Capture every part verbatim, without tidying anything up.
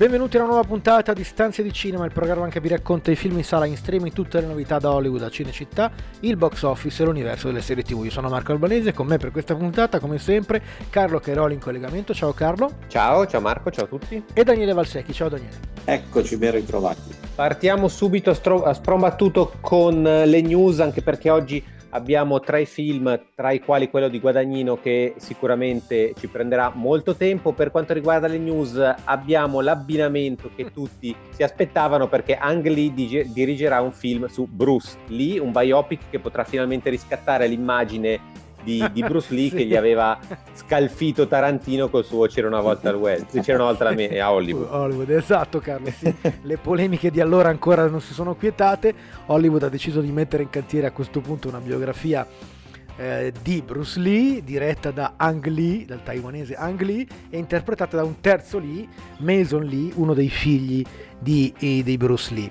Benvenuti a una nuova puntata di Stanze di Cinema, il programma che vi racconta i film in sala, in streaming, tutte le novità da Hollywood a Cinecittà, il box office e l'universo delle serie tivù. Io sono Marco Albanese e con me per questa puntata, come sempre, Carlo Cheroli in collegamento. Ciao Carlo. Ciao, ciao Marco, ciao a tutti. E Daniele Valsecchi. Ciao Daniele. Eccoci, ben ritrovati. Partiamo subito a, stro- a sprombattuto con le news, anche perché oggi abbiamo tre film, tra i quali quello di Guadagnino, che sicuramente ci prenderà molto tempo. Per quanto riguarda le news, abbiamo l'abbinamento che tutti si aspettavano, perché Ang Lee dig- dirigerà un film su Bruce Lee, un biopic che potrà finalmente riscattare l'immagine di, di Bruce Lee, sì, che gli aveva scalfito Tarantino col suo C'era una volta al West, C'era una volta la me- a Hollywood. Hollywood, esatto Carlo, sì. Le polemiche di allora ancora non si sono quietate. Hollywood ha deciso di mettere in cantiere a questo punto una biografia eh, di Bruce Lee, diretta da Ang Lee, dal taiwanese Ang Lee, e interpretata da un terzo Lee, Mason Lee, uno dei figli di, di Bruce Lee.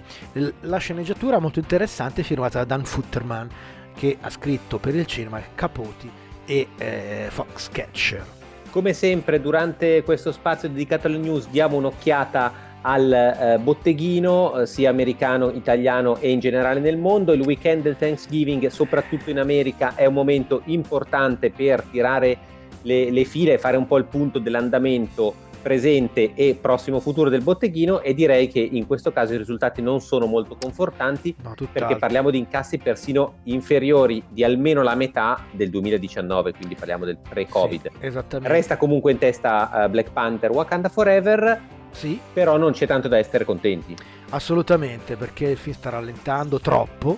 La sceneggiatura molto interessante è firmata da Dan Futerman, che ha scritto per il cinema Capoti e eh, Foxcatcher. Come sempre durante questo spazio dedicato alle news diamo un'occhiata al eh, botteghino eh, sia americano, italiano e in generale nel mondo. Il weekend del Thanksgiving, soprattutto in America, è un momento importante per tirare le, le file e fare un po' il punto dell'andamento presente e prossimo futuro del botteghino, e direi che in questo caso i risultati non sono molto confortanti, no, perché altro. Parliamo di incassi persino inferiori di almeno la metà del duemiladiciannove, quindi parliamo del pre-Covid. Sì, esattamente. Resta comunque in testa uh, Black Panther, Wakanda Forever, sì, però non c'è tanto da essere contenti. Assolutamente, perché il film sta rallentando troppo,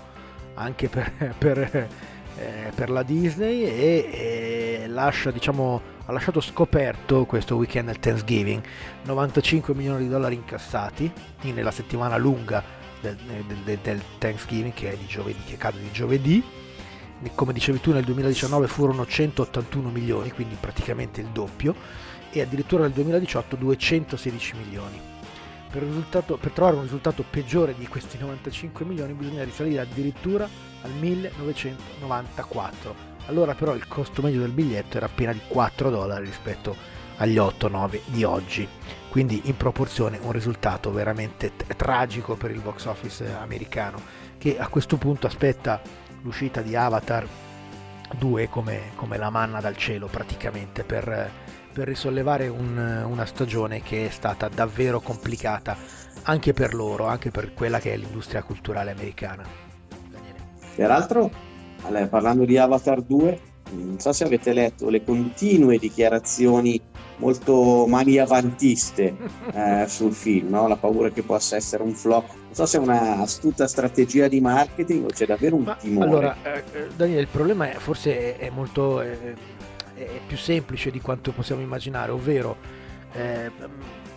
anche per, per, eh, per la Disney, e, e lascia, diciamo, ha lasciato scoperto questo weekend del Thanksgiving. novantacinque milioni di dollari incassati nella settimana lunga del, del, del Thanksgiving, che è di giovedì, che cade di giovedì. Come dicevi tu, nel duemiladiciannove furono centottantuno milioni, quindi praticamente il doppio, e addirittura nel duemiladiciotto duecentosedici milioni. Per, risultato, per trovare un risultato peggiore di questi novantacinque milioni bisogna risalire addirittura al millenovecentonovantaquattro. Allora però il costo medio del biglietto era appena di quattro dollari rispetto agli otto nove di oggi, quindi in proporzione un risultato veramente t- tragico per il box office americano, che a questo punto aspetta l'uscita di Avatar due come, come la manna dal cielo praticamente, per, per risollevare un, una stagione che è stata davvero complicata anche per loro, anche per quella che è l'industria culturale americana. Daniele. Peraltro, allora, parlando di Avatar due, non so se avete letto le continue dichiarazioni molto maniavantiste eh, sul film, no? La paura che possa essere un flop. Non so se è una astuta strategia di marketing o c'è davvero un Ma, timore. Allora, eh, Daniele, il problema è, forse è, è molto è, è più semplice di quanto possiamo immaginare, ovvero eh,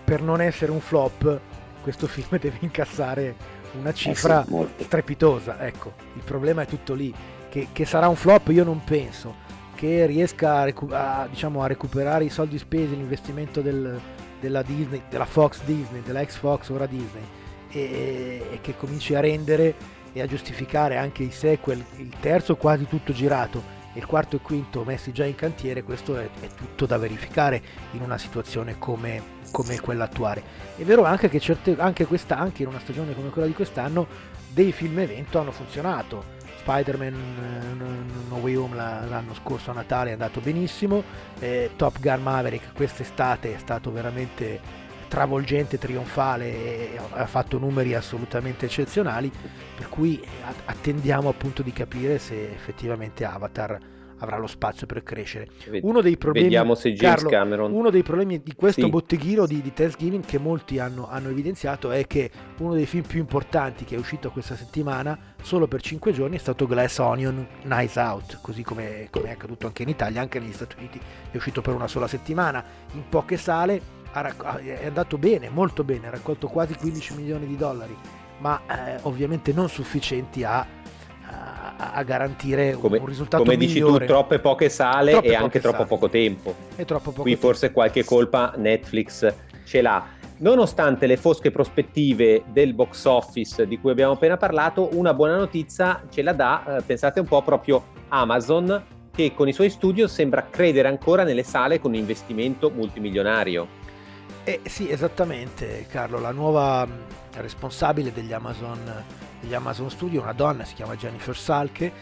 per non essere un flop questo film deve incassare una cifra eh sì, strepitosa. Ecco, il problema è tutto lì. Che, che sarà un flop io non penso, che riesca a, recu- a, diciamo, a recuperare i soldi spesi, l'investimento del, della Disney, della Fox Disney, della ex Fox ora Disney, e, e che cominci a rendere e a giustificare anche i sequel, il terzo quasi tutto girato e il quarto e quinto messi già in cantiere. Questo è, è tutto da verificare in una situazione come, come quella attuale. È vero anche che certe, anche, questa, anche in una stagione come quella di quest'anno dei film evento hanno funzionato. Spider-Man No Way Home l'anno scorso a Natale è andato benissimo, eh, Top Gun Maverick quest'estate è stato veramente travolgente, trionfale, e ha fatto numeri assolutamente eccezionali, per cui attendiamo appunto di capire se effettivamente Avatar avrà lo spazio per crescere. Uno dei problemi, vediamo se James Cameron... uno dei problemi di questo sì. botteghino di, di Thanksgiving che molti hanno, hanno evidenziato è che uno dei film più importanti che è uscito questa settimana solo per cinque giorni è stato Glass Onion, Nice Out, così come, come è accaduto anche in Italia, anche negli Stati Uniti è uscito per una sola settimana in poche sale, ha, è andato bene, molto bene, ha raccolto quasi quindici milioni di dollari, ma eh, ovviamente non sufficienti a, a, a garantire come, un risultato come migliore. Come dici tu, troppe poche sale troppe e poche anche sale. troppo poco tempo. E troppo poco Qui tempo. Forse qualche colpa Netflix ce l'ha. Nonostante le fosche prospettive del box office di cui abbiamo appena parlato, una buona notizia ce la dà, eh, pensate un po', proprio Amazon, che con i suoi studio sembra credere ancora nelle sale con un investimento multimilionario. Eh sì, esattamente Carlo, la nuova responsabile degli Amazon, degli Amazon Studio, una donna, si chiama Jennifer Salke,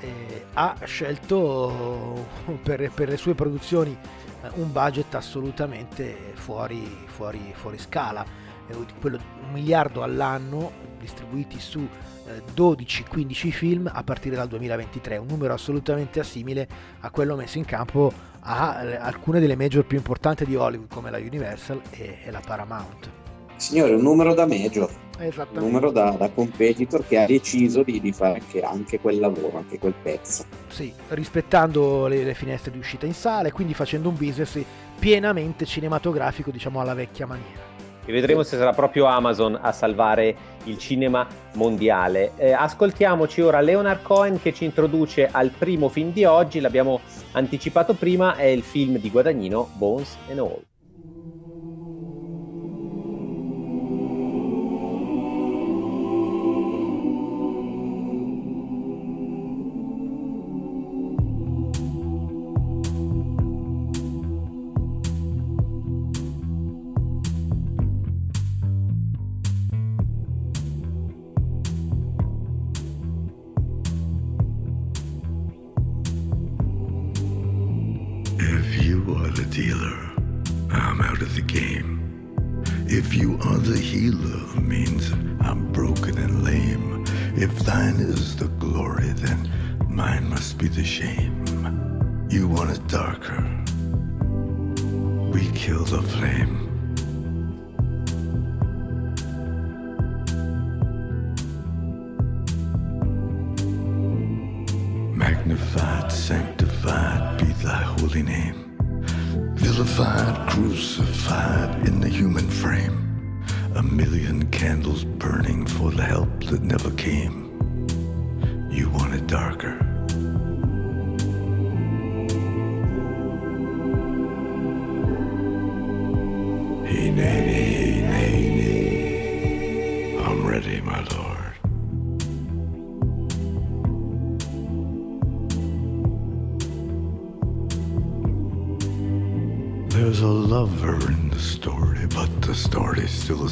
eh, ha scelto per, per le sue produzioni eh, un budget assolutamente fuori, fuori, fuori scala, eh, quello, un miliardo all'anno distribuiti su eh, dodici quindici film a partire dal duemilaventitré, un numero assolutamente assimile a quello messo in campo a eh, alcune delle major più importanti di Hollywood come la Universal e, e la Paramount. Signore, un numero da major, un numero da, da competitor che ha deciso di, di fare anche, anche quel lavoro, anche quel pezzo. Sì, rispettando le, le finestre di uscita in sala e quindi facendo un business pienamente cinematografico, diciamo alla vecchia maniera. E vedremo se sarà proprio Amazon a salvare il cinema mondiale. Eh, ascoltiamoci ora Leonard Cohen che ci introduce al primo film di oggi, l'abbiamo anticipato prima, è il film di Guadagnino, Bones and All.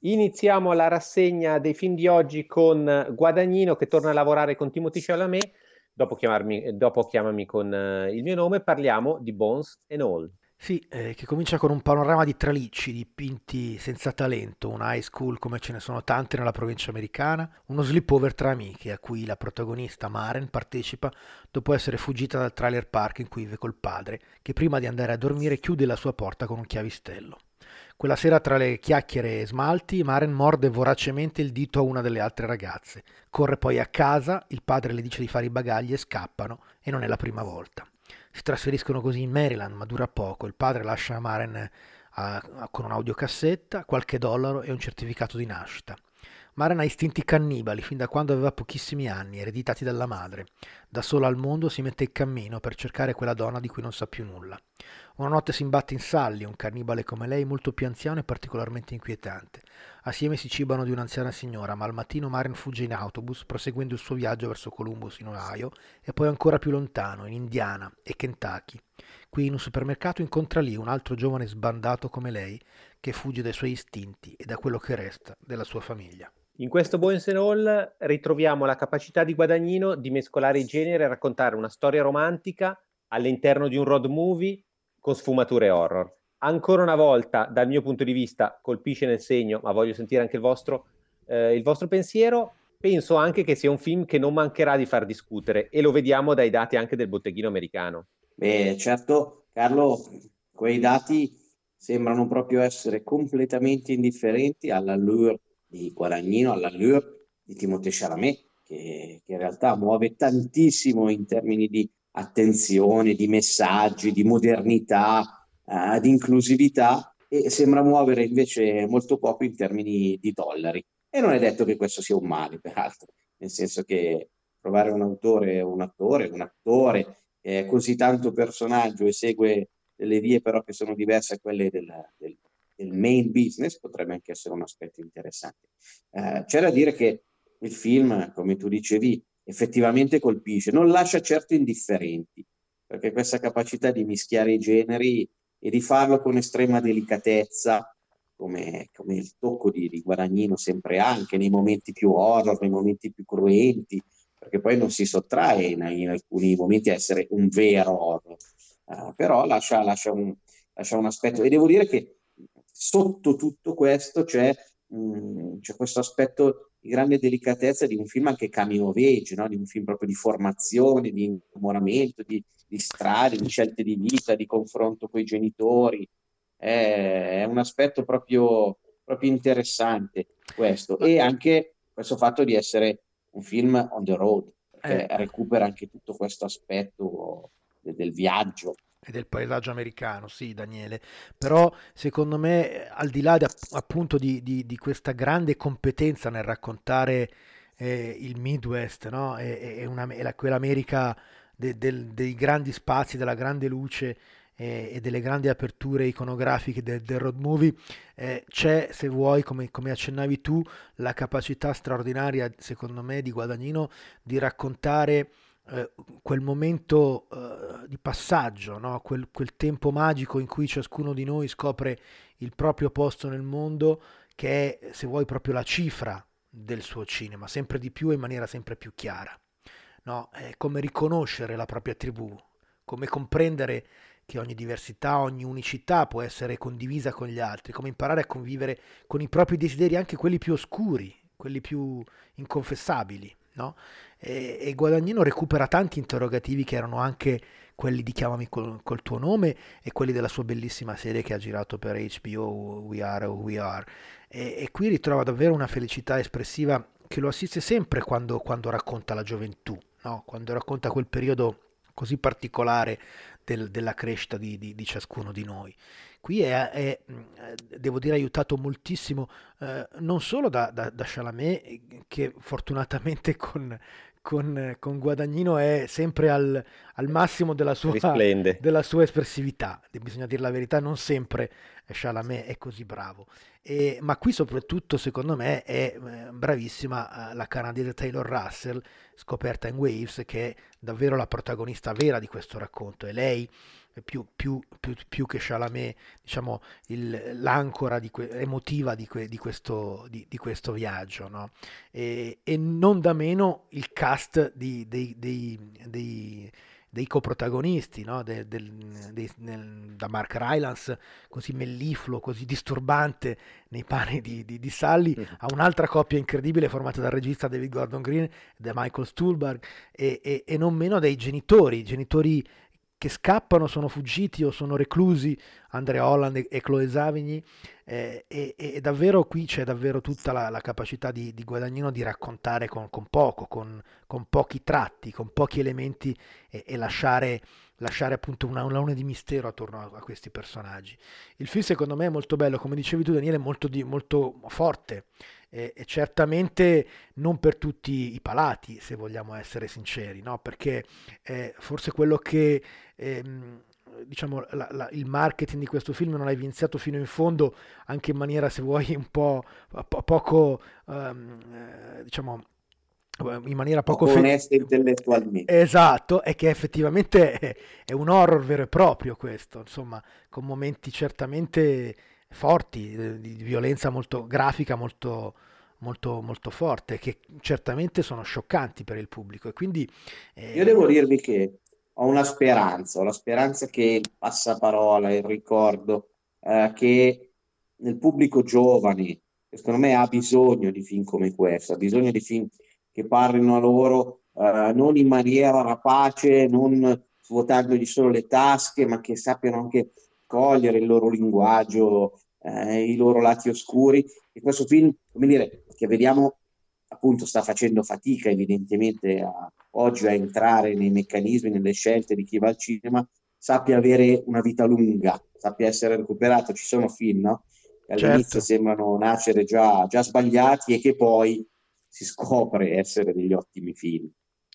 Iniziamo la rassegna dei film di oggi con Guadagnino che torna a lavorare con Timothée Chalamet. Dopo, chiamarmi, dopo Chiamami con uh, il mio nome, parliamo di Bones and All. Sì, eh, che comincia con un panorama di tralicci, di dipinti senza talento, una high school come ce ne sono tante nella provincia americana, uno sleepover tra amiche a cui la protagonista Maren partecipa dopo essere fuggita dal trailer park in cui vive col padre, che prima di andare a dormire chiude la sua porta con un chiavistello. Quella sera, tra le chiacchiere e smalti, Maren morde voracemente il dito a una delle altre ragazze. Corre poi a casa, il padre le dice di fare i bagagli e scappano, e non è la prima volta. Si trasferiscono così in Maryland, ma dura poco. Il padre lascia Maren a, a, con un'audiocassetta, qualche dollaro e un certificato di nascita. Maren ha istinti cannibali fin da quando aveva pochissimi anni, ereditati dalla madre. Da sola al mondo si mette in cammino per cercare quella donna di cui non sa più nulla. Una notte si imbatte in Sally, un cannibale come lei, molto più anziano e particolarmente inquietante. Assieme si cibano di un'anziana signora, ma al mattino Maren fugge in autobus, proseguendo il suo viaggio verso Columbus in Ohio e poi ancora più lontano, in Indiana e Kentucky. Qui in un supermercato incontra Lee, un altro giovane sbandato come lei, che fugge dai suoi istinti e da quello che resta della sua famiglia. In questo Bones and All ritroviamo la capacità di Guadagnino di mescolare i generi e raccontare una storia romantica all'interno di un road movie con sfumature horror. Ancora una volta, dal mio punto di vista, colpisce nel segno, ma voglio sentire anche il vostro, eh, il vostro pensiero. Penso anche che sia un film che non mancherà di far discutere, e lo vediamo dai dati anche del botteghino americano. Beh, certo, Carlo, quei dati sembrano proprio essere completamente indifferenti all'allure di Guadagnino, all'allure di Timothée Chalamet, che, che in realtà muove tantissimo in termini di attenzione, di messaggi, di modernità, eh, di inclusività, e sembra muovere invece molto poco in termini di dollari. E non è detto che questo sia un male, peraltro, nel senso che trovare un autore, un attore, un attore che è così tanto personaggio e segue delle vie però che sono diverse a quelle del, del il main business potrebbe anche essere un aspetto interessante. Eh, c'è da dire che il film, come tu dicevi, effettivamente colpisce, non lascia certo indifferenti, perché questa capacità di mischiare i generi e di farlo con estrema delicatezza, come, come il tocco di, di Guadagnino sempre anche nei momenti più horror, nei momenti più cruenti, perché poi non si sottrae in, in alcuni momenti a essere un vero horror, eh, però lascia, lascia, un, lascia un aspetto, e devo dire che sotto tutto questo c'è, mh, c'è questo aspetto di grande delicatezza di un film anche cameo vege, no? Di un film proprio di formazione, di innamoramento, di, di strade, di scelte di vita, di confronto con i genitori. È, è un aspetto proprio, proprio interessante questo, e anche questo fatto di essere un film on the road, perché eh. recupera anche tutto questo aspetto del, del viaggio e del paesaggio americano. Sì, Daniele, però secondo me, al di là di, appunto di, di, di questa grande competenza nel raccontare eh, il Midwest, no? e, e una, e la, quell'America de, del, dei grandi spazi, della grande luce eh, e delle grandi aperture iconografiche del, del road movie, eh, c'è, se vuoi, come, come accennavi tu, la capacità straordinaria, secondo me, di Guadagnino di raccontare quel momento uh, di passaggio, no? quel, quel tempo magico in cui ciascuno di noi scopre il proprio posto nel mondo, che è, se vuoi, proprio la cifra del suo cinema, sempre di più e in maniera sempre più chiara, no? È come riconoscere la propria tribù, come comprendere che ogni diversità, ogni unicità può essere condivisa con gli altri, come imparare a convivere con i propri desideri, anche quelli più oscuri, quelli più inconfessabili, no? E, e Guadagnino recupera tanti interrogativi che erano anche quelli di Chiamami col, col tuo nome e quelli della sua bellissima serie che ha girato per H B O, We Are Who We Are, e, e qui ritrova davvero una felicità espressiva che lo assiste sempre quando, quando racconta la gioventù, no? Quando racconta quel periodo così particolare del, della crescita di, di, di ciascuno di noi. Qui è, è, devo dire, aiutato moltissimo, eh, non solo da, da, da Chalamet, che fortunatamente con, con, con Guadagnino è sempre al, al massimo della sua, della sua espressività. Bisogna dire la verità, non sempre Chalamet è così bravo. E, ma qui soprattutto, secondo me, è bravissima la canadese Taylor Russell, scoperta in Waves, che è davvero la protagonista vera di questo racconto. È lei, Più, più, più, più che Chalamet, diciamo, il, l'ancora di que, emotiva di, que, di, questo, di, di questo viaggio, no? E, e non da meno il cast di, dei, dei, dei, dei coprotagonisti, no? De, del, dei, nel, da Mark Rylance, così mellifluo, così disturbante nei panni di, di, di Sully, mm. a un'altra coppia incredibile formata dal regista David Gordon Green e da Michael Stuhlbarg, e, e, e non meno dei genitori, genitori che scappano, sono fuggiti o sono reclusi, Andrea Holland e Chloe Savigny, eh, e, e davvero qui c'è davvero tutta la, la capacità di, di Guadagnino di raccontare con, con poco, con, con pochi tratti, con pochi elementi e, e lasciare, lasciare appunto una luna di mistero attorno a, a questi personaggi. Il film secondo me è molto bello, come dicevi tu Daniele, è molto, di, molto forte, e, e certamente non per tutti i palati, se vogliamo essere sinceri, no? Perché eh, forse quello che... Ehm, diciamo la, la, il marketing di questo film non l'ha evidenziato fino in fondo, anche in maniera, se vuoi, un po' po poco um, eh, diciamo in maniera poco, poco onesta intellettualmente, esatto, è che effettivamente è, è un horror vero e proprio questo, insomma, con momenti certamente forti di violenza molto grafica, molto molto molto forte, che certamente sono scioccanti per il pubblico, e quindi eh, io devo dirvi che ho una speranza, ho la speranza che il passaparola, il ricordo, eh, che nel pubblico giovane, secondo me, ha bisogno di film come questo, ha bisogno di film che parlino a loro, eh, non in maniera rapace, non svuotandogli solo le tasche, ma che sappiano anche cogliere il loro linguaggio, eh, i loro lati oscuri. E questo film, come dire, che vediamo appunto sta facendo fatica evidentemente a oggi a entrare nei meccanismi, nelle scelte di chi va al cinema, sappia avere una vita lunga, sappia essere recuperato. Ci sono film, no? Che all'inizio, certo, sembrano nascere già, già sbagliati e che poi si scopre essere degli ottimi film.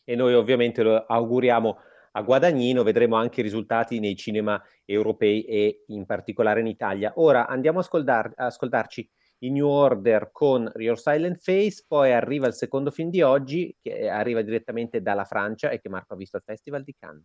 E noi ovviamente lo auguriamo a Guadagnino, vedremo anche i risultati nei cinema europei e in particolare in Italia. Ora andiamo a ascoltar- ascoltarci in New Order con Your Silent Face, poi arriva il secondo film di oggi, che arriva direttamente dalla Francia e che Marco ha visto al Festival di Cannes.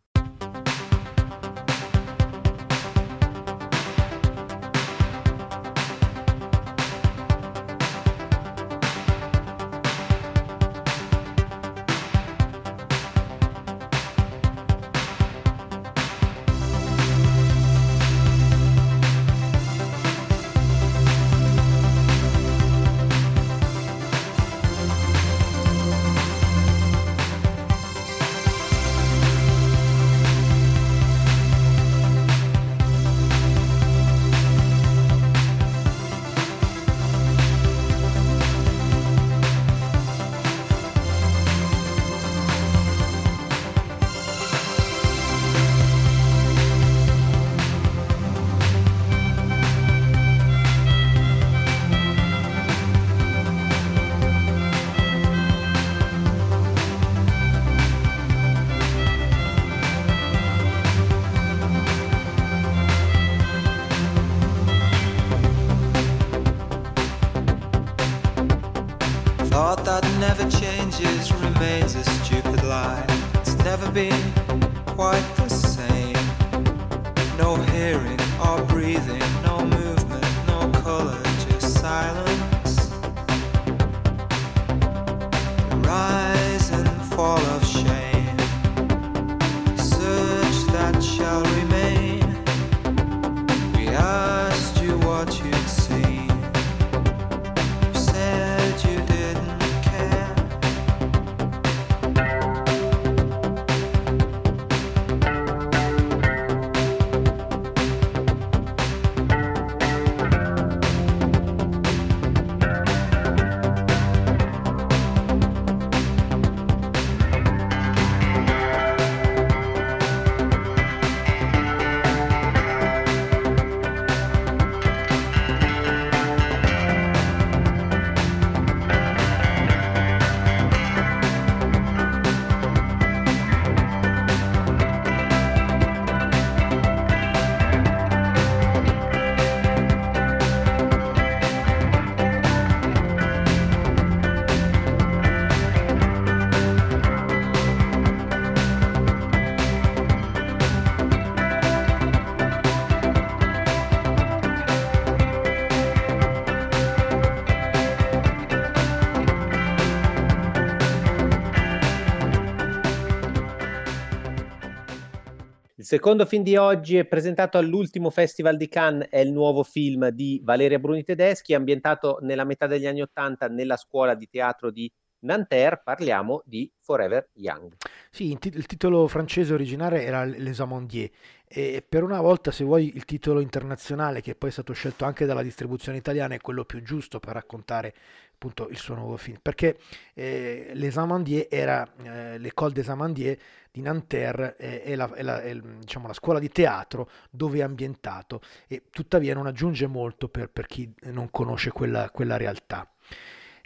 Il secondo film di oggi è presentato all'ultimo Festival di Cannes, è il nuovo film di Valeria Bruni Tedeschi, ambientato nella metà degli anni Ottanta nella scuola di teatro di Nanterre, parliamo di Forever Young. Sì, il, tit- il titolo francese originale era Les Amandiers, e per una volta, se vuoi, il titolo internazionale, che poi è stato scelto anche dalla distribuzione italiana, è quello più giusto per raccontare appunto il suo nuovo film, perché eh, Les Amandiers era eh, l'École des Amandiers di Nanterre, eh, è, la, è, la, è diciamo, la scuola di teatro dove è ambientato, e tuttavia non aggiunge molto per, per chi non conosce quella, quella realtà.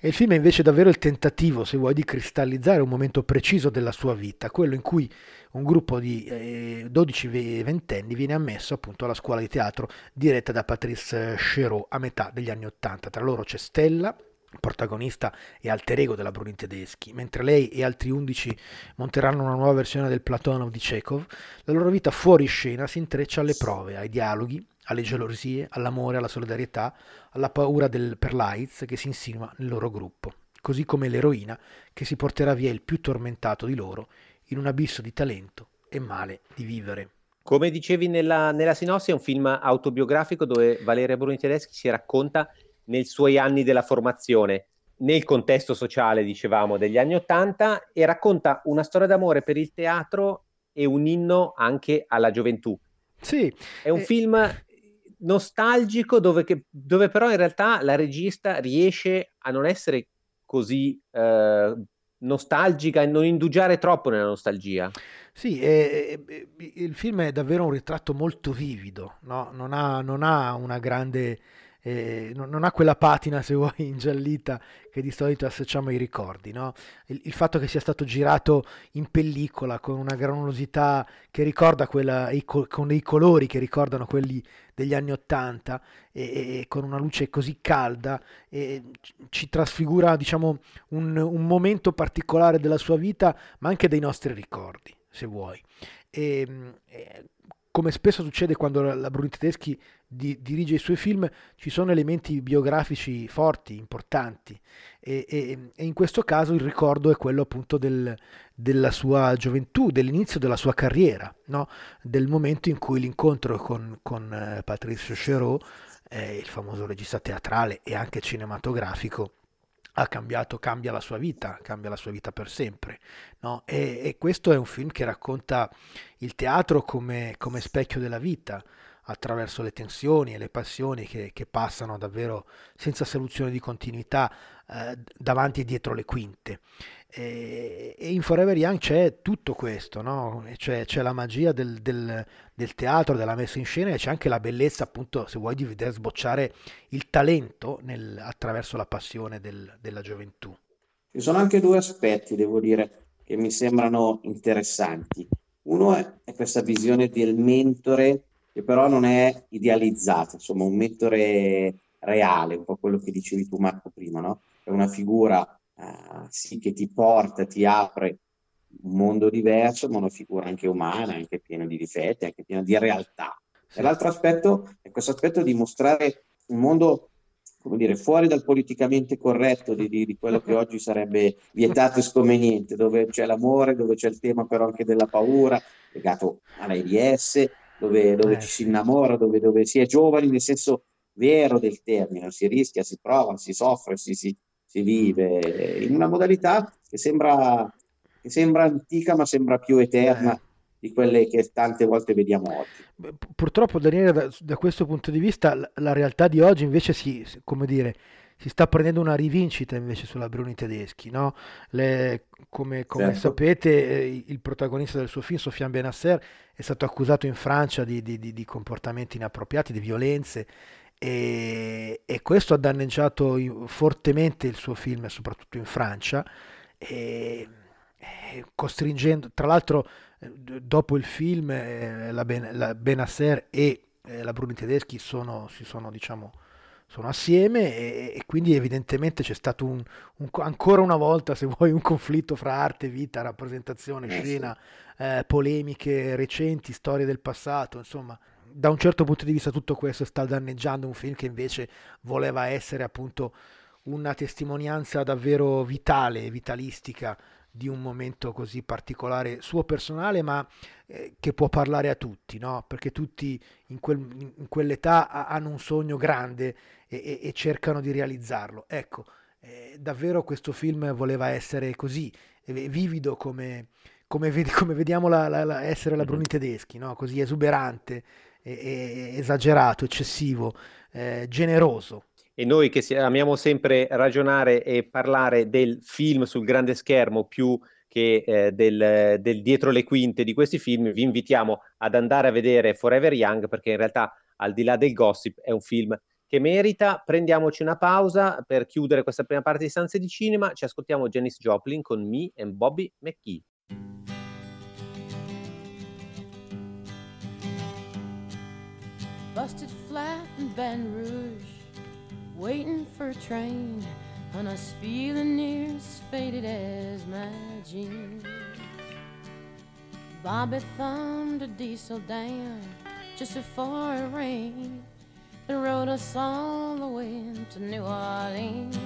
E il film è invece davvero il tentativo, se vuoi, di cristallizzare un momento preciso della sua vita, quello in cui un gruppo di eh, dodici ventenni viene ammesso appunto alla scuola di teatro diretta da Patrice Chéreau a metà degli anni Ottanta. Tra loro c'è Stella, protagonista e alter ego della Bruni Tedeschi, mentre lei e altri undici monteranno una nuova versione del Platonov di Chekhov. La loro vita fuori scena si intreccia alle prove, ai dialoghi, alle gelosie, all'amore, alla solidarietà, alla paura del, per l'AIDS che si insinua nel loro gruppo, così come l'eroina che si porterà via il più tormentato di loro in un abisso di talento e male di vivere. Come dicevi nella, nella sinossi, è un film autobiografico dove Valeria Bruni Tedeschi si racconta nei suoi anni della formazione, nel contesto sociale, dicevamo, degli anni Ottanta, e racconta una storia d'amore per il teatro e un inno anche alla gioventù. Sì. È un eh... film nostalgico dove, che, dove però in realtà la regista riesce a non essere così eh, nostalgica e non indugiare troppo nella nostalgia. Sì, eh, eh, il film è davvero un ritratto molto vivido, no? non, ha, non ha una grande... Eh, non, non ha quella patina, se vuoi, ingiallita che di solito associamo ai ricordi, no? il, il fatto che sia stato girato in pellicola con una granulosità che ricorda quella, i, con dei colori che ricordano quelli degli anni Ottanta, e, e con una luce così calda, e ci trasfigura, diciamo, un, un momento particolare della sua vita, ma anche dei nostri ricordi, se vuoi. E, e, come spesso succede quando la Bruni Tedeschi di, dirige i suoi film, ci sono elementi biografici forti, importanti, e, e, e in questo caso il ricordo è quello appunto del, della sua gioventù, dell'inizio della sua carriera, no? Del momento in cui l'incontro con, con Patrice Chéreau, eh, il famoso regista teatrale e anche cinematografico, ha cambiato, cambia la sua vita, cambia la sua vita per sempre, no? E, e questo è un film che racconta il teatro come, come specchio della vita, attraverso le tensioni e le passioni che, che passano davvero senza soluzione di continuità eh, davanti e dietro le quinte. E, e in Forever Young c'è tutto questo, no? C'è, c'è la magia del, del, del teatro, della messa in scena, e c'è anche la bellezza, appunto, se vuoi, di vedere sbocciare il talento nel, attraverso la passione del, della gioventù. Ci sono anche due aspetti, devo dire, che mi sembrano interessanti. Uno è questa visione del mentore, che però non è idealizzata, insomma, un mentore reale, un po' quello che dicevi tu, Marco, prima, no? È una figura uh, sì, che ti porta, ti apre un mondo diverso, ma una figura anche umana, anche piena di difetti, anche piena di realtà. Sì. E l'altro aspetto è questo aspetto di mostrare un mondo, come dire, fuori dal politicamente corretto, di, di, di quello che oggi sarebbe vietato e sconveniente, dove c'è l'amore, dove c'è il tema però anche della paura, legato all'AIDS, dove, dove eh, ci si innamora, dove, dove si è giovani nel senso vero del termine, si rischia, si prova, si soffre, si, si, si vive, in una modalità che sembra, che sembra antica, ma sembra più eterna eh. di quelle che tante volte vediamo oggi. Purtroppo, Daniele, da, da questo punto di vista, la, la realtà di oggi invece si, come dire, si sta prendendo una rivincita invece sulla Bruni Tedeschi, no? Le, come come certo. sapete, eh, il protagonista del suo film, Sofiane Benasser, è stato accusato in Francia di, di, di, di comportamenti inappropriati, di violenze, e, e questo ha danneggiato fortemente il suo film, soprattutto in Francia, e, e costringendo, tra l'altro, dopo il film, eh, la, ben, la Benasser e eh, la Bruni Tedeschi sono, si sono, diciamo, sono assieme, e, e quindi evidentemente c'è stato un, un, ancora una volta, se vuoi, un conflitto fra arte, vita, rappresentazione, scena, eh, polemiche recenti, storie del passato. Insomma, da un certo punto di vista tutto questo sta danneggiando un film che invece voleva essere appunto una testimonianza davvero vitale, vitalistica, di un momento così particolare, suo, personale, ma eh, che può parlare a tutti, no? Perché tutti in, quel, in quell'età hanno un sogno grande e, e, e cercano di realizzarlo. Ecco, eh, davvero questo film voleva essere così, eh, vivido come, come, vedi, come vediamo la, la, la essere la Bruni Tedeschi, no? Così esuberante, eh, eh, esagerato, eccessivo, eh, generoso. E noi che amiamo sempre ragionare e parlare del film sul grande schermo più che eh, del, del dietro le quinte di questi film, vi invitiamo ad andare a vedere Forever Young, perché in realtà, al di là del gossip, è un film che merita. Prendiamoci una pausa per chiudere questa prima parte di Stanze di Cinema. Ci ascoltiamo Janis Joplin con Me and Bobby McGee. Busted flat in Baton Rouge, waiting for a train, and I was feeling near as faded as my jeans. Bobby thumbed a diesel down just before it rained and rode us all the way to New Orleans.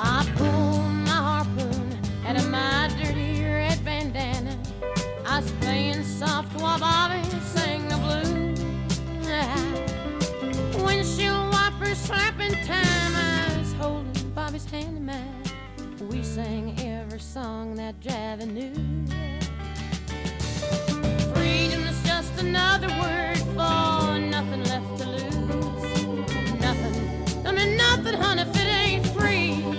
I pulled my harpoon out of my dirty red bandana. I was playing soft while Bobby sang the blues. Windshield wipers slapping time, I was holding Bobby's hand in mine. We sang every song that Javi knew. Freedom is just another word for nothing left to lose. Nothing, don't mean nothing, honey, if it ain't free. No,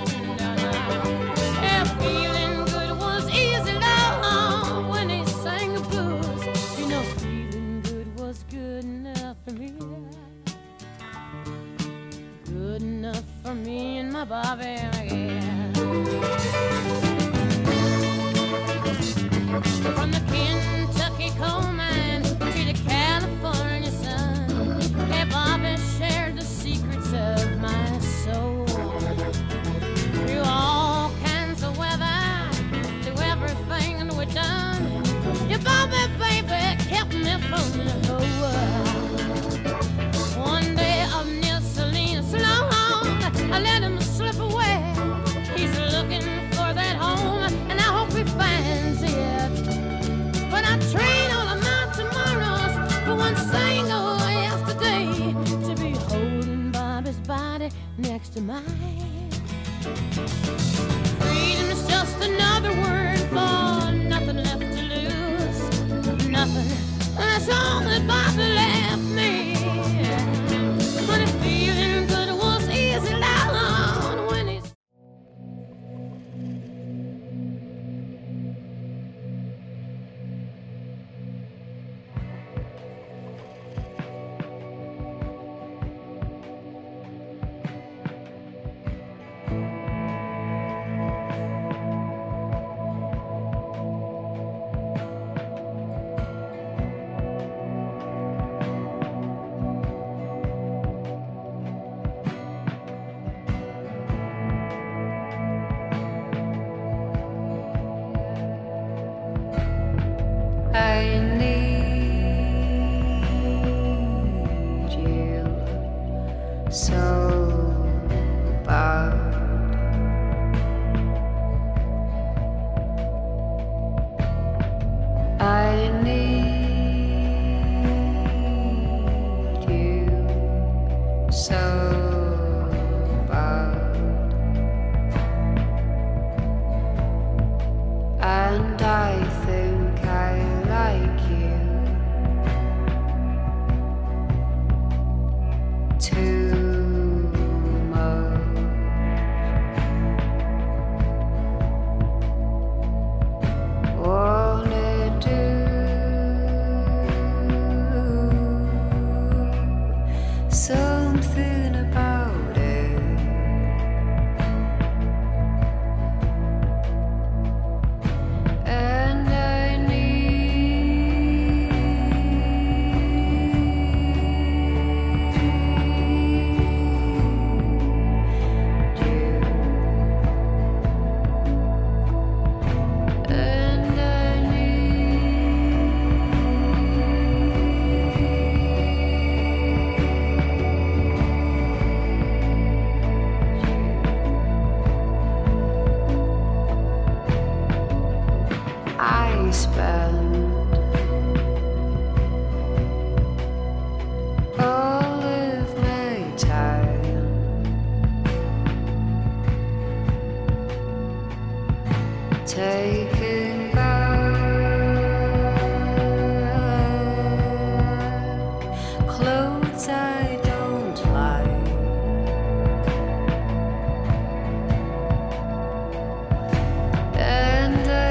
no. Yeah, feeling good was easy, love, when he sang the blues. You know, feeling good was good enough for me. Good enough for me and my Bobby, yeah. From the Kentucky coal mine to the California sun, yeah, Bobby shared the secrets of my soul. Through all kinds of weather, through everything that we've done, yeah, Bobby, baby, kept me from the whole world. One day up near Selena Sloan, I let him slip away. He's looking for that home, and I hope he finds it. But I trade all of my tomorrows for one single yesterday, to be holding Bobby's body next to mine. Freedom is just another word for nothing left to lose. Nothing. That's all that Bobby left me. But if feeling good was easy, loud when he. taking back clothes I don't like, and I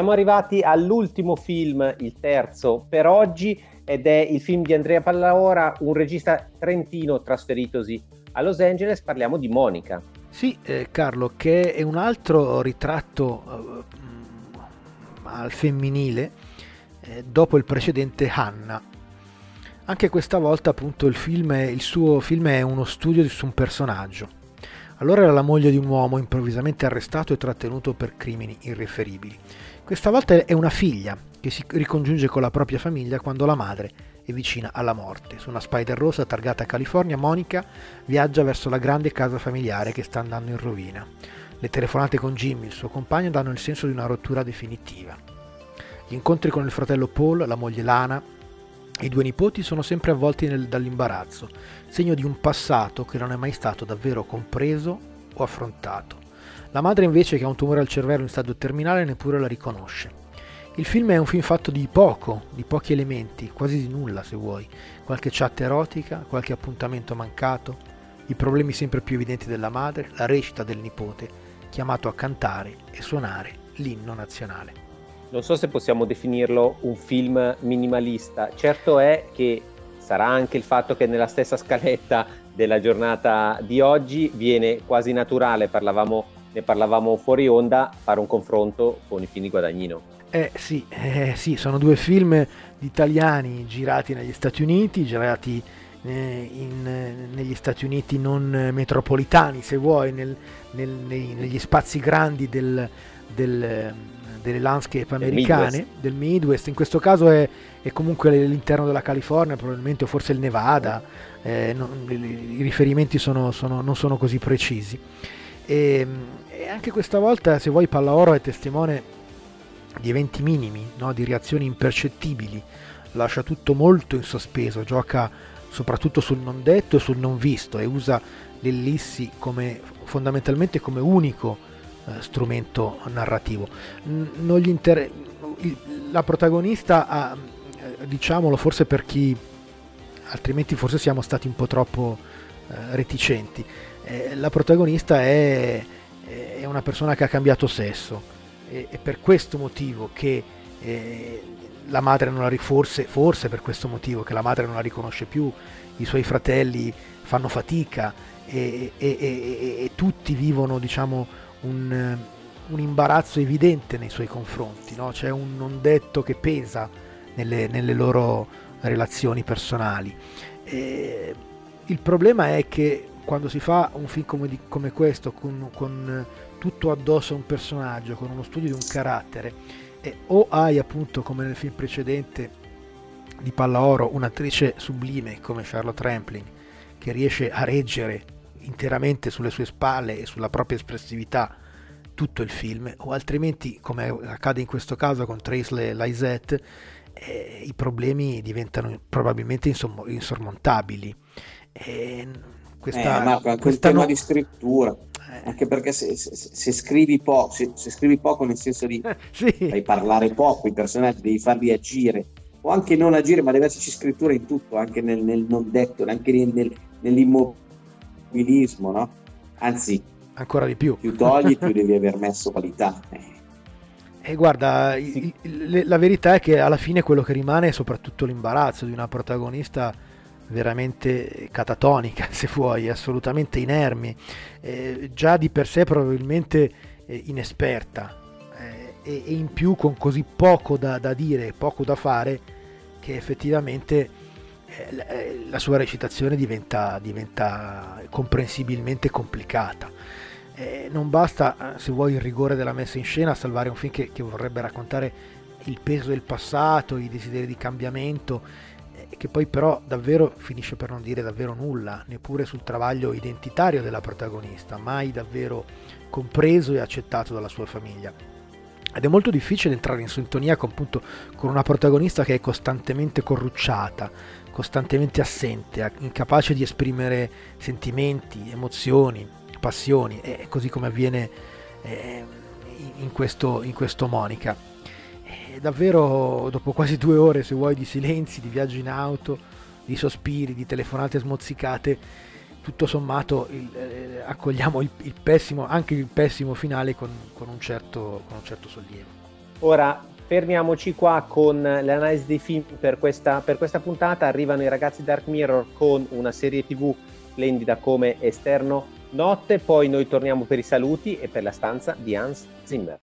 Siamo arrivati all'ultimo film, il terzo per oggi, ed è il film di Andrea Pallaora, un regista trentino trasferitosi a Los Angeles. Parliamo di Monica. Sì, eh, Carlo, che è un altro ritratto eh, al femminile eh, dopo il precedente Hannah. Anche questa volta appunto il, film è, il suo film è uno studio su un personaggio. Allora era la moglie di un uomo improvvisamente arrestato e trattenuto per crimini irriferibili. Questa volta è una figlia che si ricongiunge con la propria famiglia quando la madre è vicina alla morte. Su una Spider rosa targata California, Monica viaggia verso la grande casa familiare che sta andando in rovina. Le telefonate con Jimmy, il suo compagno, danno il senso di una rottura definitiva. Gli incontri con il fratello Paul, la moglie Lana e i due nipoti sono sempre avvolti nel, dall'imbarazzo, segno di un passato che non è mai stato davvero compreso o affrontato. La madre invece, che ha un tumore al cervello in stadio terminale, neppure la riconosce. Il film è un film fatto di poco, di pochi elementi, quasi di nulla se vuoi. Qualche chat erotica, qualche appuntamento mancato, i problemi sempre più evidenti della madre, la recita del nipote, chiamato a cantare e suonare l'inno nazionale. Non so se possiamo definirlo un film minimalista, certo è che sarà anche il fatto che nella stessa scaletta della giornata di oggi viene quasi naturale, parlavamo... ne parlavamo fuori onda, fare un confronto con i film di Guadagnino. Eh sì, eh sì, sono due film di italiani girati negli Stati Uniti, girati eh, in, negli Stati Uniti non metropolitani se vuoi, nel, nel, nei, negli spazi grandi del, del, delle landscape americane, Midwest. Del Midwest, in questo caso è, è comunque l'interno della California, probabilmente, o forse il Nevada, eh, non, i riferimenti sono, sono, non sono così precisi. E anche questa volta, se vuoi, Pallaoro è testimone di eventi minimi, no? Di reazioni impercettibili, lascia tutto molto in sospeso, gioca soprattutto sul non detto e sul non visto e usa l'ellissi come, fondamentalmente come unico eh, strumento narrativo. Non gli inter... La protagonista, ha, diciamolo forse per chi, altrimenti forse siamo stati un po' troppo eh, reticenti, la protagonista è, è una persona che ha cambiato sesso, e è per questo motivo che eh, la madre non la riforse, forse per questo motivo che la madre non la riconosce più, i suoi fratelli fanno fatica e, e, e, e tutti vivono, diciamo, un, un imbarazzo evidente nei suoi confronti, no? C'è un non detto che pesa nelle, nelle loro relazioni personali. E il problema è che quando si fa un film come, di, come questo, con, con tutto addosso a un personaggio, con uno studio di un carattere, e o hai appunto, come nel film precedente di Pallaoro, un'attrice sublime come Charlotte Rampling che riesce a reggere interamente sulle sue spalle e sulla propria espressività tutto il film, o altrimenti, come accade in questo caso con Tracee Lysette, eh, i problemi diventano probabilmente insom- insormontabili. Eh, questa, eh, ma anche questa il tema no... di scrittura, eh. anche perché se, se, se scrivi poco, se, se scrivi poco nel senso di sì. fai parlare poco i personaggi, devi farli agire, o anche non agire, ma deve esserci scrittura in tutto, anche nel, nel non detto, anche nel, nel, nell'immobilismo, no? Anzi, ancora di più. Più togli, più devi aver messo qualità. Eh. E guarda, sì. il, la verità è che alla fine quello che rimane è soprattutto l'imbarazzo di una protagonista veramente catatonica, se vuoi, assolutamente inerme, eh, già di per sé probabilmente eh, inesperta, eh, e, e in più con così poco da, da dire, poco da fare, che effettivamente eh, la, la sua recitazione diventa, diventa comprensibilmente complicata. Eh, non basta, se vuoi, il rigore della messa in scena a salvare un film che, che vorrebbe raccontare il peso del passato, i desideri di cambiamento, che poi però davvero finisce per non dire davvero nulla, neppure sul travaglio identitario della protagonista, mai davvero compreso e accettato dalla sua famiglia. Ed è molto difficile entrare in sintonia con, appunto, con una protagonista che è costantemente corrucciata, costantemente assente, incapace di esprimere sentimenti, emozioni, passioni, e così come avviene eh, in questo, in questo Monica. Davvero, dopo quasi due ore, se vuoi, di silenzi, di viaggi in auto, di sospiri, di telefonate smozzicate, tutto sommato il, eh, accogliamo il, il pessimo, anche il pessimo finale con, con, un certo, con un certo sollievo. Ora fermiamoci qua con l'analisi dei film per questa, per questa puntata. Arrivano i ragazzi Dark Mirror con una serie tivù splendida come Esterno Notte, poi noi torniamo per i saluti e per la stanza di Hans Zimmer.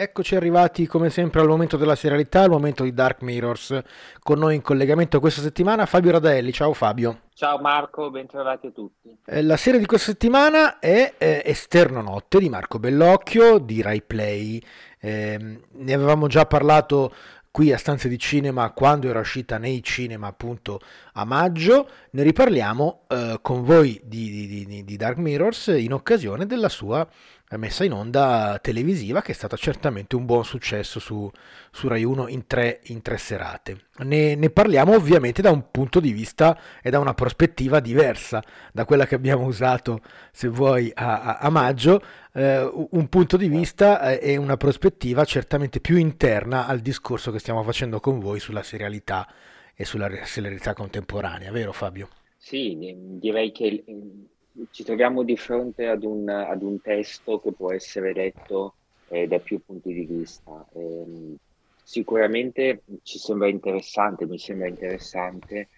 Eccoci arrivati come sempre al momento della serialità, al momento di Dark Mirrors. Con noi in collegamento questa settimana Fabio Radaelli. Ciao Fabio. Ciao Marco, bentrovati a tutti. La serie di questa settimana è Esterno Notte di Marco Bellocchio di Rai Play. Eh, ne avevamo già parlato qui a Stanze di Cinema quando era uscita nei cinema appunto a maggio. Ne riparliamo eh, con voi di, di, di, di Dark Mirrors in occasione della sua messa in onda televisiva, che è stata certamente un buon successo su, su Rai uno in tre, in tre serate. Ne, ne parliamo ovviamente da un punto di vista e da una prospettiva diversa da quella che abbiamo usato, se vuoi, a, a, a maggio, eh, un punto di vista e una prospettiva certamente più interna al discorso che stiamo facendo con voi sulla serialità e sulla serialità contemporanea, vero Fabio? Sì, direi che ci troviamo di fronte ad un, ad un testo che può essere letto eh, da più punti di vista. Eh, sicuramente ci sembra interessante, mi sembra interessante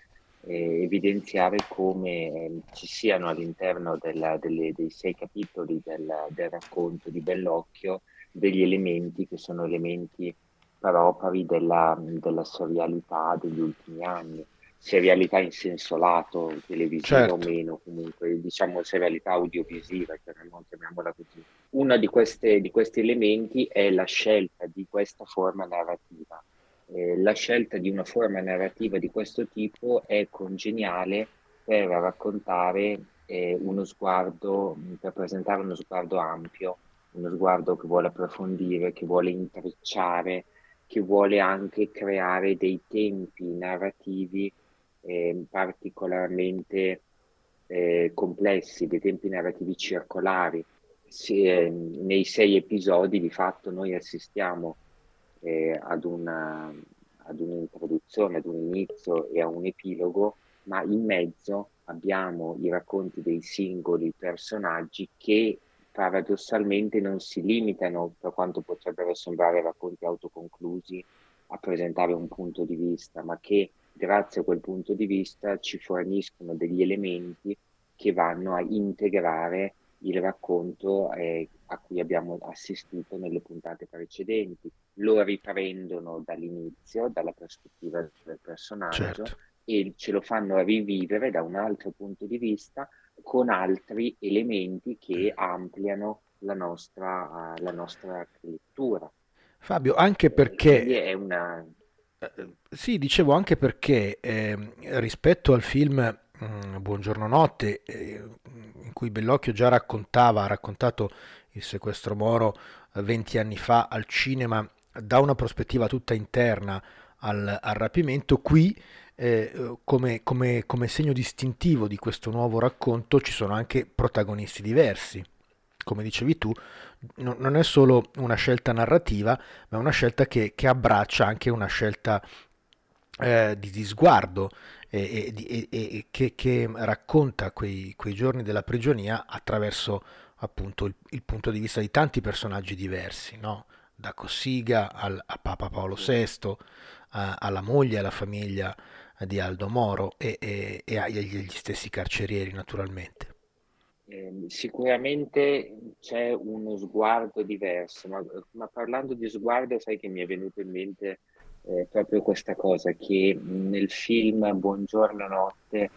eh, evidenziare come eh, ci siano all'interno della, delle, dei sei capitoli del, del racconto di Bellocchio degli elementi che sono elementi propri della, della serialità degli ultimi anni. Serialità in senso lato, televisiva certo. o meno, comunque diciamo serialità audiovisiva, chiamiamola così. Uno di, queste, di questi elementi è la scelta di questa forma narrativa. Eh, la scelta di una forma narrativa di questo tipo è congeniale per raccontare eh, uno sguardo, per presentare uno sguardo ampio, uno sguardo che vuole approfondire, che vuole intrecciare, che vuole anche creare dei tempi narrativi Eh, particolarmente eh, complessi, dei tempi narrativi circolari. Si, eh, nei sei episodi di fatto noi assistiamo eh, ad, una, ad un'introduzione, ad un inizio e a un epilogo, ma in mezzo abbiamo i racconti dei singoli personaggi che paradossalmente non si limitano, per quanto potrebbero sembrare racconti autoconclusi, a presentare un punto di vista, ma che grazie a quel punto di vista ci forniscono degli elementi che vanno a integrare il racconto eh, a cui abbiamo assistito nelle puntate precedenti. Lo riprendono dall'inizio, dalla prospettiva del personaggio, certo. e ce lo fanno rivivere da un altro punto di vista con altri elementi che ampliano la nostra, la nostra lettura. Fabio, anche perché... Eh, è una... Sì, dicevo anche perché eh, rispetto al film mh, Buongiorno Notte, eh, in cui Bellocchio già raccontava, ha raccontato il sequestro Moro venti anni fa al cinema da una prospettiva tutta interna al, al rapimento, qui eh, come, come, come segno distintivo di questo nuovo racconto ci sono anche protagonisti diversi. Come dicevi tu, no, non è solo una scelta narrativa, ma è una scelta che, che abbraccia anche una scelta eh, di, di sguardo e, e, e, e che, che racconta quei, quei giorni della prigionia attraverso appunto il, il punto di vista di tanti personaggi diversi, no? Da Cossiga al, a Papa Paolo sesto, a, alla moglie, alla famiglia di Aldo Moro e, e, e agli stessi carcerieri naturalmente. Eh, sicuramente c'è uno sguardo diverso, ma, ma parlando di sguardo sai che mi è venuto in mente eh, proprio questa cosa, che nel film Buongiorno Notte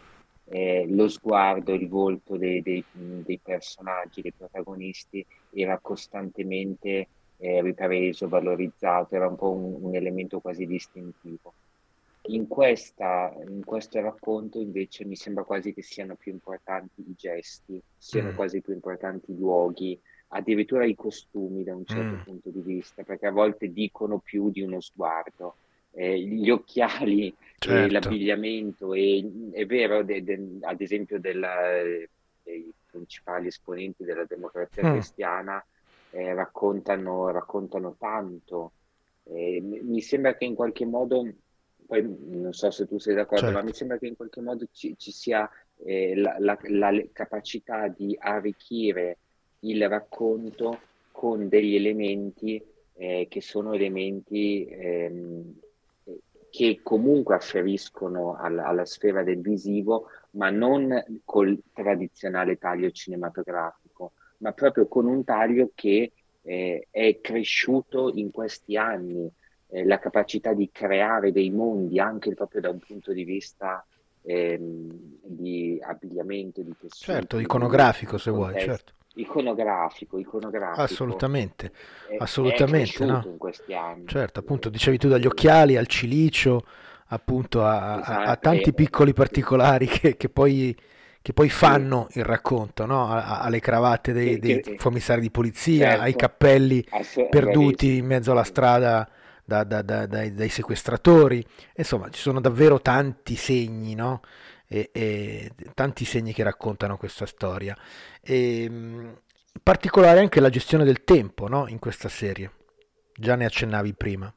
eh, lo sguardo, il volto dei, dei, dei personaggi, dei protagonisti era costantemente eh, ripreso, valorizzato, era un po' un, un elemento quasi distintivo. In, questa, in questo racconto invece mi sembra quasi che siano più importanti i gesti, siano mm. quasi più importanti i luoghi, addirittura i costumi da un certo mm. punto di vista, perché a volte dicono più di uno sguardo. Eh, gli occhiali, certo. eh, l'abbigliamento, e, è vero, de, de, ad esempio della, dei principali esponenti della Democrazia mm. Cristiana eh, raccontano, raccontano tanto. Eh, mi sembra che in qualche modo... Poi non so se tu sei d'accordo, certo. ma mi sembra che in qualche modo ci, ci sia eh, la, la, la capacità di arricchire il racconto con degli elementi eh, che sono elementi ehm, che comunque afferiscono alla, alla sfera del visivo, ma non col tradizionale taglio cinematografico, ma proprio con un taglio che eh, è cresciuto in questi anni, eh, la capacità di creare dei mondi anche proprio da un punto di vista ehm, di abbigliamento, di tessuto. Certo, iconografico se vuoi, certo. Iconografico, iconografico. Assolutamente, è, assolutamente. È no? In questi anni. Certo, appunto, dicevi tu, dagli occhiali al cilicio, appunto a, esatto, a, a tanti eh, piccoli particolari che, che poi... che poi fanno il racconto, no? Alle cravatte dei, dei commissari di polizia, certo, ai cappelli perduti in mezzo alla strada da, da, da, dai, dai sequestratori. Insomma, ci sono davvero tanti segni, no? E, e, tanti segni che raccontano questa storia. E, in particolare anche la gestione del tempo, no? In questa serie. Già ne accennavi prima.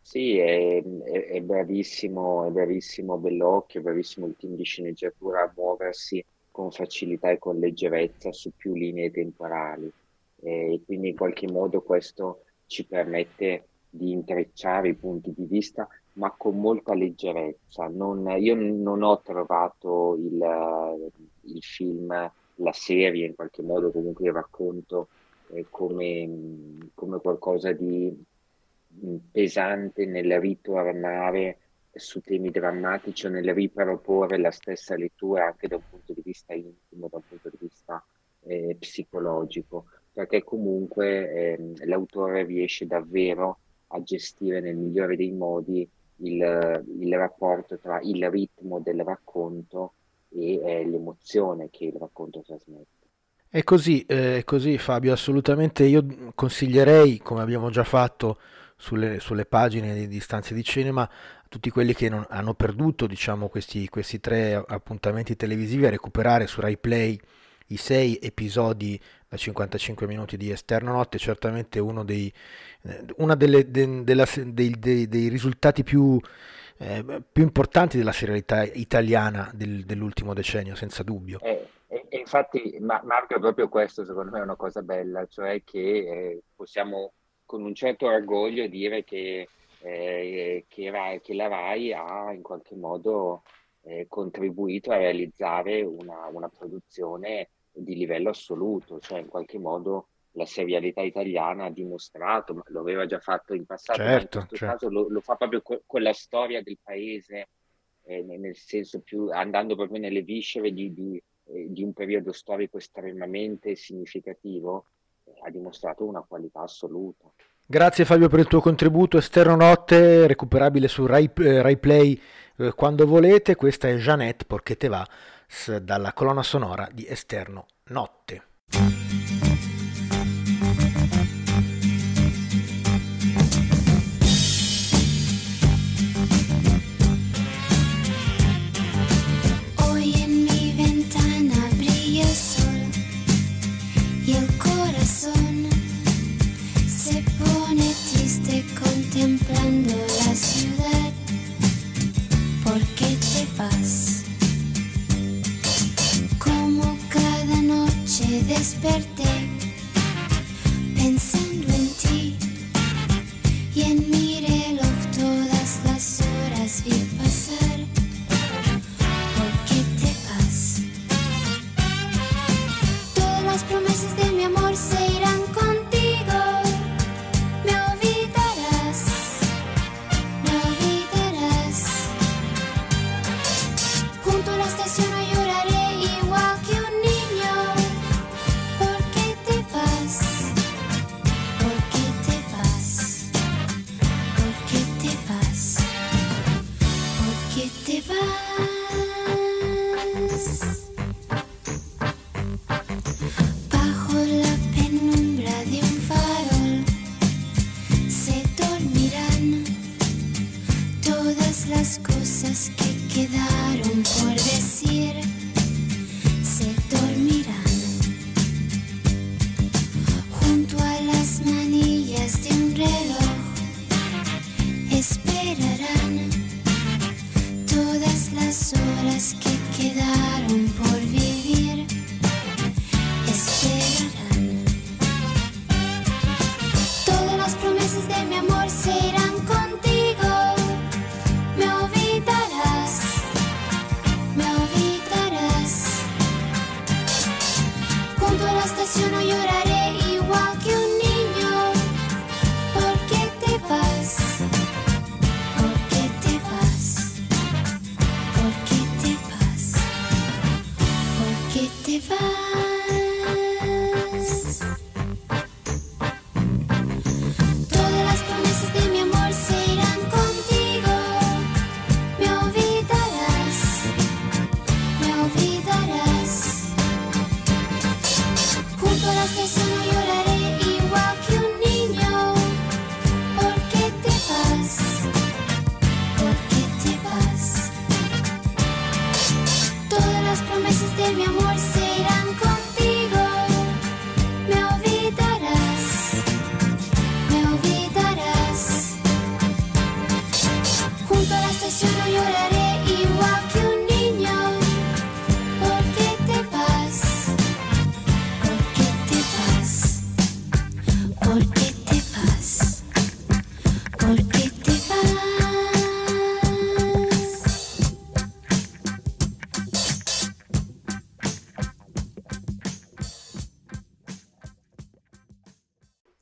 Sì, è, è, è bravissimo, è bravissimo Bellocchio, è bravissimo il team di sceneggiatura a muoversi con facilità e con leggerezza su più linee temporali, e quindi in qualche modo questo ci permette di intrecciare i punti di vista, ma con molta leggerezza. Non, io non ho trovato il, il film, la serie, in qualche modo comunque il racconto, eh, come, come qualcosa di pesante nel ritornare su temi drammatici o nel riproporre la stessa lettura anche da un punto di vista intimo, da un punto di vista eh, psicologico, perché comunque eh, l'autore riesce davvero a gestire nel migliore dei modi il, il rapporto tra il ritmo del racconto e eh, l'emozione che il racconto trasmette. È così, eh, così Fabio, assolutamente. Io consiglierei, come abbiamo già fatto Sulle, sulle pagine di, di Stanze di Cinema, tutti quelli che non, hanno perduto, diciamo, questi, questi tre appuntamenti televisivi, a recuperare su Rai Play i sei episodi da cinquantacinque minuti di Esterno Notte. Certamente uno dei, una delle, de, della, dei, dei, dei risultati più, eh, più importanti della serialità italiana del, dell'ultimo decennio, senza dubbio. Eh. E infatti, ma, Marco, è proprio questo, secondo me, è una cosa bella, cioè che eh, possiamo con un certo orgoglio dire che, eh, che, Rai, che la Rai ha in qualche modo eh, contribuito a realizzare una, una produzione di livello assoluto, cioè in qualche modo la serialità italiana ha dimostrato, ma lo aveva già fatto in passato, certo, ma in questo certo. caso lo, lo fa proprio co- con la storia del paese, eh, nel senso più, andando proprio nelle viscere di, di, eh, di un periodo storico estremamente significativo, ha dimostrato una qualità assoluta. Grazie Fabio per il tuo contributo. Esterno Notte, recuperabile su Rai, eh, Rai Play eh, quando volete. Questa è Jeannette Porque te va, dalla colonna sonora di Esterno Notte. Contemplando la ciudad, ¿por qué te vas? Como cada noche desperté pensando en ti, y en mi reloj todas las horas vi pasar. ¿Por qué te vas? Todas las promesas de mi amor se irán contigo. Me las cosas que quedaron por decir se dormirán junto a las manillas de un reloj, esperarán todas las horas que quedaron por vivir, esperarán. Todas las promesas de mi amor se irán contigo. Me olvidarás, me olvidarás. Cuando a la estación no lloraré igual que un niño.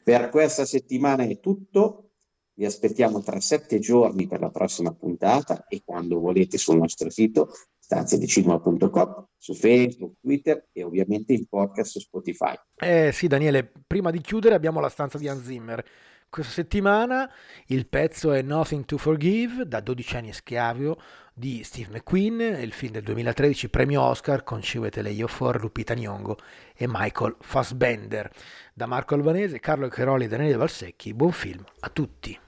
Per questa settimana è tutto, vi aspettiamo tra sette giorni per la prossima puntata e quando volete sul nostro sito stanze di cinema punto com, su Facebook, Twitter e ovviamente in podcast su Spotify. Eh sì Daniele, prima di chiudere abbiamo la stanza di Hans Zimmer. Questa settimana il pezzo è Nothing to Forgive, da dodici anni schiavo di Steve McQueen, il film del duemilatredici premio Oscar con Chiwetel Ejiofor, Lupita Nyong'o e Michael Fassbender. Da Marco Albanese, Carlo Cheroli e Daniele Valsecchi, buon film a tutti.